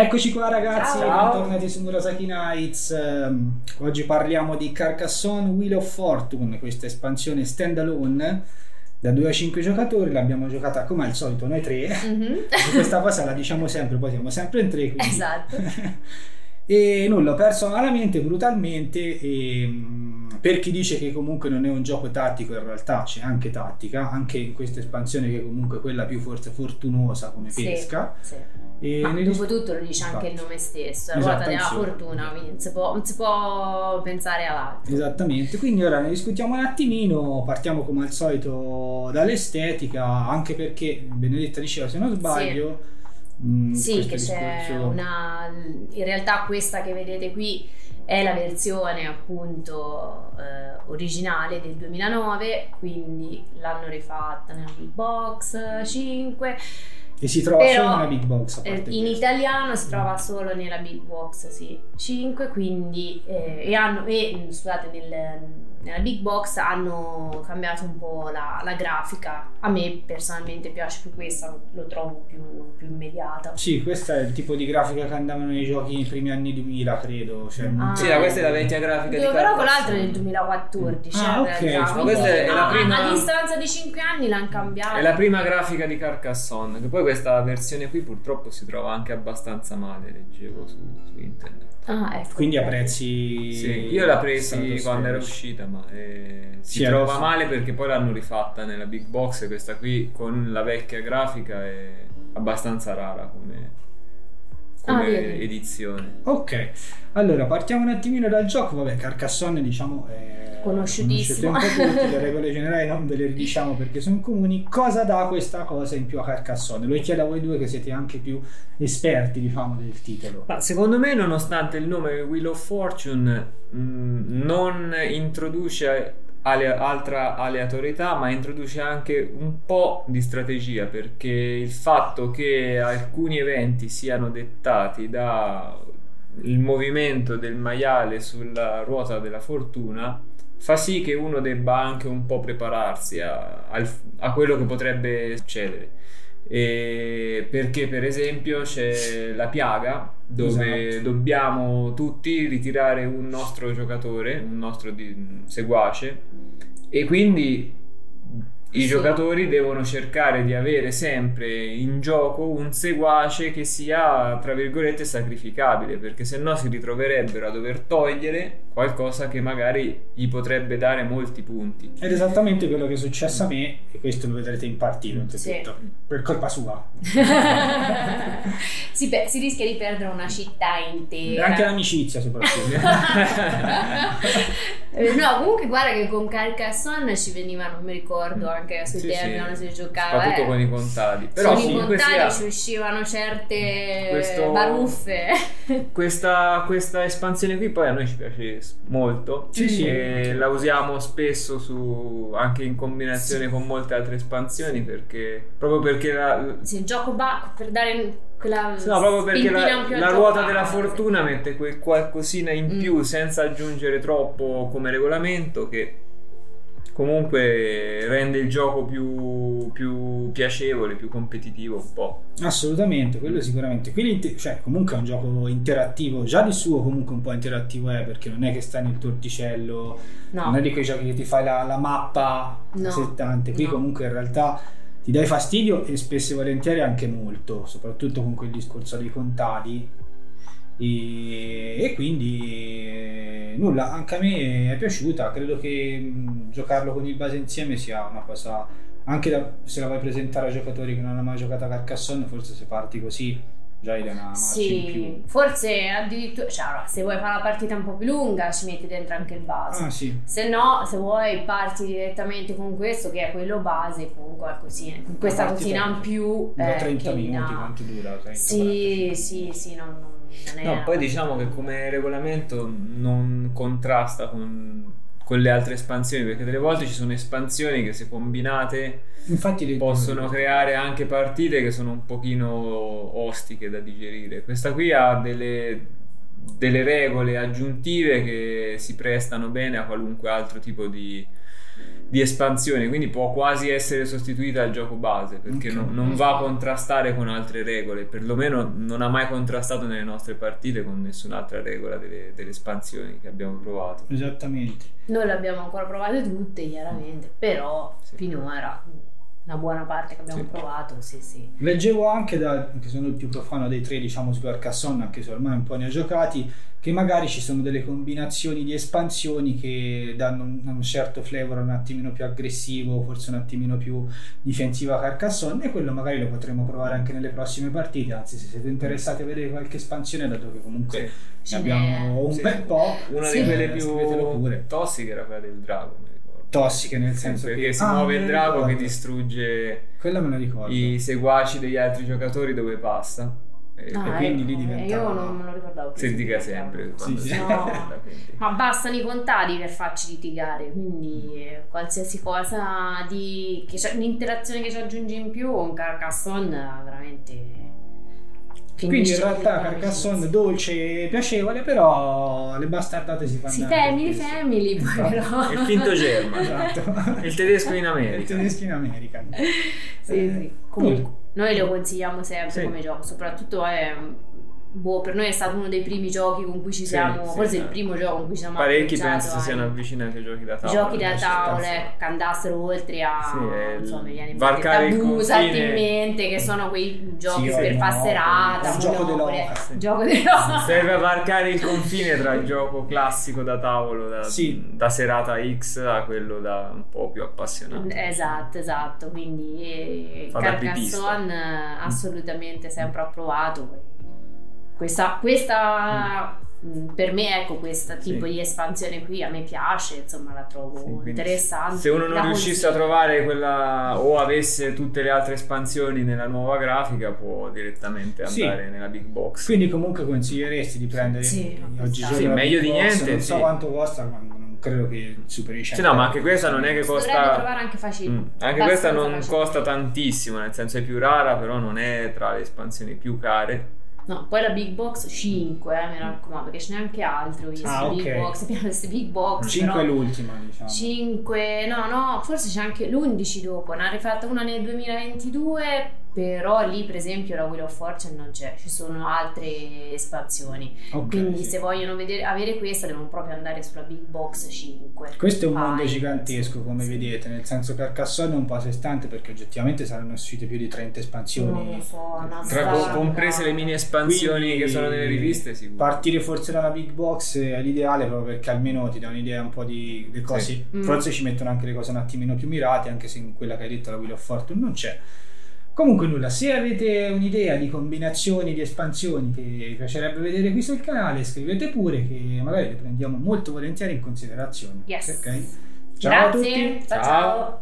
Eccoci qua ragazzi, bentornati su Murasaki Nights. Oggi parliamo di Carcassonne Wheel of Fortune, questa espansione standalone da 2 a 5 giocatori. L'abbiamo giocata come al solito noi tre, questa cosa la diciamo sempre, poi siamo sempre in tre, quindi. Esatto. E nulla, personalmente, brutalmente, per chi dice che comunque non è un gioco tattico, in realtà c'è anche tattica, anche in questa espansione, che è comunque quella più forse fortunosa come pesca. Sì, sì. Ma dopo tutto lo dice anche il nome stesso, la ruota della fortuna, quindi non si può pensare all'altro. Esattamente, quindi ora ne discutiamo un attimino, partiamo come al solito dall'estetica, anche perché Benedetta diceva, se non sbaglio... Sì. Sì, che c'è una, in realtà questa che vedete qui è la versione appunto originale del 2009, quindi l'hanno rifatta nella Big Box 5 e si trova però solo nella Big Box, a parte in italiano si trova solo nella Big Box 5, quindi nella Big Box hanno cambiato un po' la grafica. A me personalmente piace più questa, lo trovo più immediata. Sì, questa è il tipo di grafica che andavano nei giochi nei primi anni 2000, credo. Cioè, sì, questa è la vecchia grafica di Carcassonne. Però con l'altra è del 2014. Okay. Questa è la prima... A distanza di 5 anni l'hanno cambiata. È la prima grafica di Carcassonne, che poi questa versione qui purtroppo si trova anche abbastanza male, leggevo su internet. Ecco. Quindi a prezzi... Sì, io l'ho presa quando era uscita, ma si trova male perché poi l'hanno rifatta nella Big Box, e questa qui con la vecchia grafica è abbastanza rara come edizione. Ok, allora partiamo un attimino dal gioco. Vabbè, Carcassonne diciamo è conosciutissimo, le regole generali non ve le ridiciamo perché sono comuni. Cosa dà questa cosa in più a Carcassonne? Lo chiedo a voi due che siete anche più esperti, diciamo, del titolo. Ma secondo me, nonostante il nome Wheel of Fortune non introduce altra aleatorietà, ma introduce anche un po' di strategia, perché il fatto che alcuni eventi siano dettati dal movimento del maiale sulla ruota della fortuna fa sì che uno debba anche un po' prepararsi a quello che potrebbe succedere, perché per esempio c'è la piaga dove dobbiamo tutti ritirare un nostro giocatore, un nostro seguace, e quindi i giocatori devono cercare di avere sempre in gioco un seguace che sia, tra virgolette, sacrificabile, perché sennò si ritroverebbero a dover togliere qualcosa che magari gli potrebbe dare molti punti. Ed esattamente quello che è successo a me, e questo lo vedrete in partita, per colpa sua. Si rischia di perdere una città intera. Anche l'amicizia, soprattutto. No, comunque guarda che con Carcassonne ci veniva, non mi ricordo, anche sui termini si giocava. Soprattutto con i contadi. Però con i contadi ci uscivano certe baruffe. Questa espansione qui poi a noi ci piace molto, la usiamo spesso anche in combinazione con molte altre espansioni, perché il gioco va per dare quella, no, proprio perché la ruota della fortuna mette quel qualcosina in più senza aggiungere troppo come regolamento, che comunque rende il gioco più piacevole, più competitivo un po'. Assolutamente, quello sicuramente. Quindi, cioè, comunque è un gioco interattivo, già di suo comunque un po' interattivo è, perché non è che sta nel torticello, non è di quei giochi che ti fai la mappa a 70, qui comunque in realtà ti dai fastidio, e spesso e volentieri anche molto, soprattutto con quel discorso dei contadi. E quindi nulla, anche a me è piaciuta. Credo che giocarlo con il base insieme sia una cosa, anche se la vai presentare a giocatori che non hanno mai giocato a Carcassonne, forse se parti così già hai una marcia in più, forse addirittura, cioè, allora, se vuoi fare la partita un po' più lunga ci metti dentro anche il base, se no, se vuoi parti direttamente con questo che è quello base, con qualcosina, con questa cosina in più da 30 minuti quanto dura? 30, sì no, poi diciamo che come regolamento non contrasta con le altre espansioni, perché delle volte ci sono espansioni che se combinate possono creare anche partite che sono un pochino ostiche da digerire. Questa qui ha delle regole aggiuntive che si prestano bene a qualunque altro tipo di di espansione, quindi può quasi essere sostituita al gioco base, perché okay, non va a contrastare con altre regole, perlomeno non ha mai contrastato nelle nostre partite con nessun'altra regola delle espansioni che abbiamo provato. Esattamente, noi le abbiamo ancora provate tutte chiaramente, però sì, finora una buona parte che abbiamo sì, provato, sì sì. Leggevo anche, che sono il più profano dei tre, diciamo, su Carcassonne, anche se ormai un po' ne ho giocati, che magari ci sono delle combinazioni di espansioni che danno un certo flavor un attimino più aggressivo, forse un attimino più difensivo a Carcassonne, e quello magari lo potremo provare anche nelle prossime partite, anzi se siete interessati a vedere qualche espansione, dato che comunque ne abbiamo un bel po', una di quelle più tossiche era quella del drago. Tossiche nel senso che si muove il drago che distrugge i seguaci degli altri giocatori dove passa, e quindi lì diventa, io non me lo ricordavo, si litiga sempre, ma bastano i contadi per farci litigare, quindi qualsiasi cosa un'interazione che ci aggiunge in più un Carcassonne veramente. Quindi in realtà Carcassonne dolce e piacevole, però le bastardate si fanno. Si family però. Il finto germa, esatto. Il tedesco in America. Sì, sì. Comunque noi lo consigliamo sempre come gioco, soprattutto per noi è stato uno dei primi giochi con cui ci siamo, forse il primo gioco con cui ci siamo parecchi penso si siano avvicinati ai giochi da tavola. Giochi da tavola che andassero oltre a varcare il confine, attivamente, che sono quei giochi per passerata, gioco dell'ora. Serve a varcare il confine tra il gioco classico da tavolo da serata X a quello da un po' più appassionato. Esatto, quindi Carcassonne assolutamente sempre approvato. Questa per me, questo tipo di espansione qui a me piace, insomma, la trovo interessante. Se uno non riuscisse a trovare quella o avesse tutte le altre espansioni nella nuova grafica, può direttamente andare nella Big Box. Quindi comunque consiglieresti di prendere oggigiorno meglio di niente, non so quanto costa, ma non credo che superi no, ma anche questa non è che costa, dovrebbe trovare anche facile. Anche questa non costa tantissimo, nel senso è più rara, però non è tra le espansioni più care. No, poi la Big Box 5, mi raccomando, perché ce n'è anche altro, Big Box, abbiamo queste Big Box 5 però, è l'ultima, diciamo. 5, no, forse c'è anche l'11 dopo, ne ha rifatta una nel 2022, però lì per esempio la Wheel of Fortune non c'è, ci sono altre espansioni, quindi se vogliono avere questa devono proprio andare sulla Big Box 5. Questo è un mondo gigantesco, come vedete, nel senso che Carcassonne è un po' a sé stante, perché oggettivamente saranno uscite più di 30 espansioni, non lo so, comprese le mini espansioni che sono nelle riviste. Partire forse dalla Big Box è l'ideale, proprio perché almeno ti dà un'idea un po' di le cose, forse ci mettono anche le cose un attimino più mirate, anche se in quella che hai detto la Wheel of Fortune non c'è. Comunque nulla, se avete un'idea di combinazioni, di espansioni che vi piacerebbe vedere qui sul canale, scrivete pure, che magari le prendiamo molto volentieri in considerazione. Yes. Okay? Ciao a tutti. Ciao.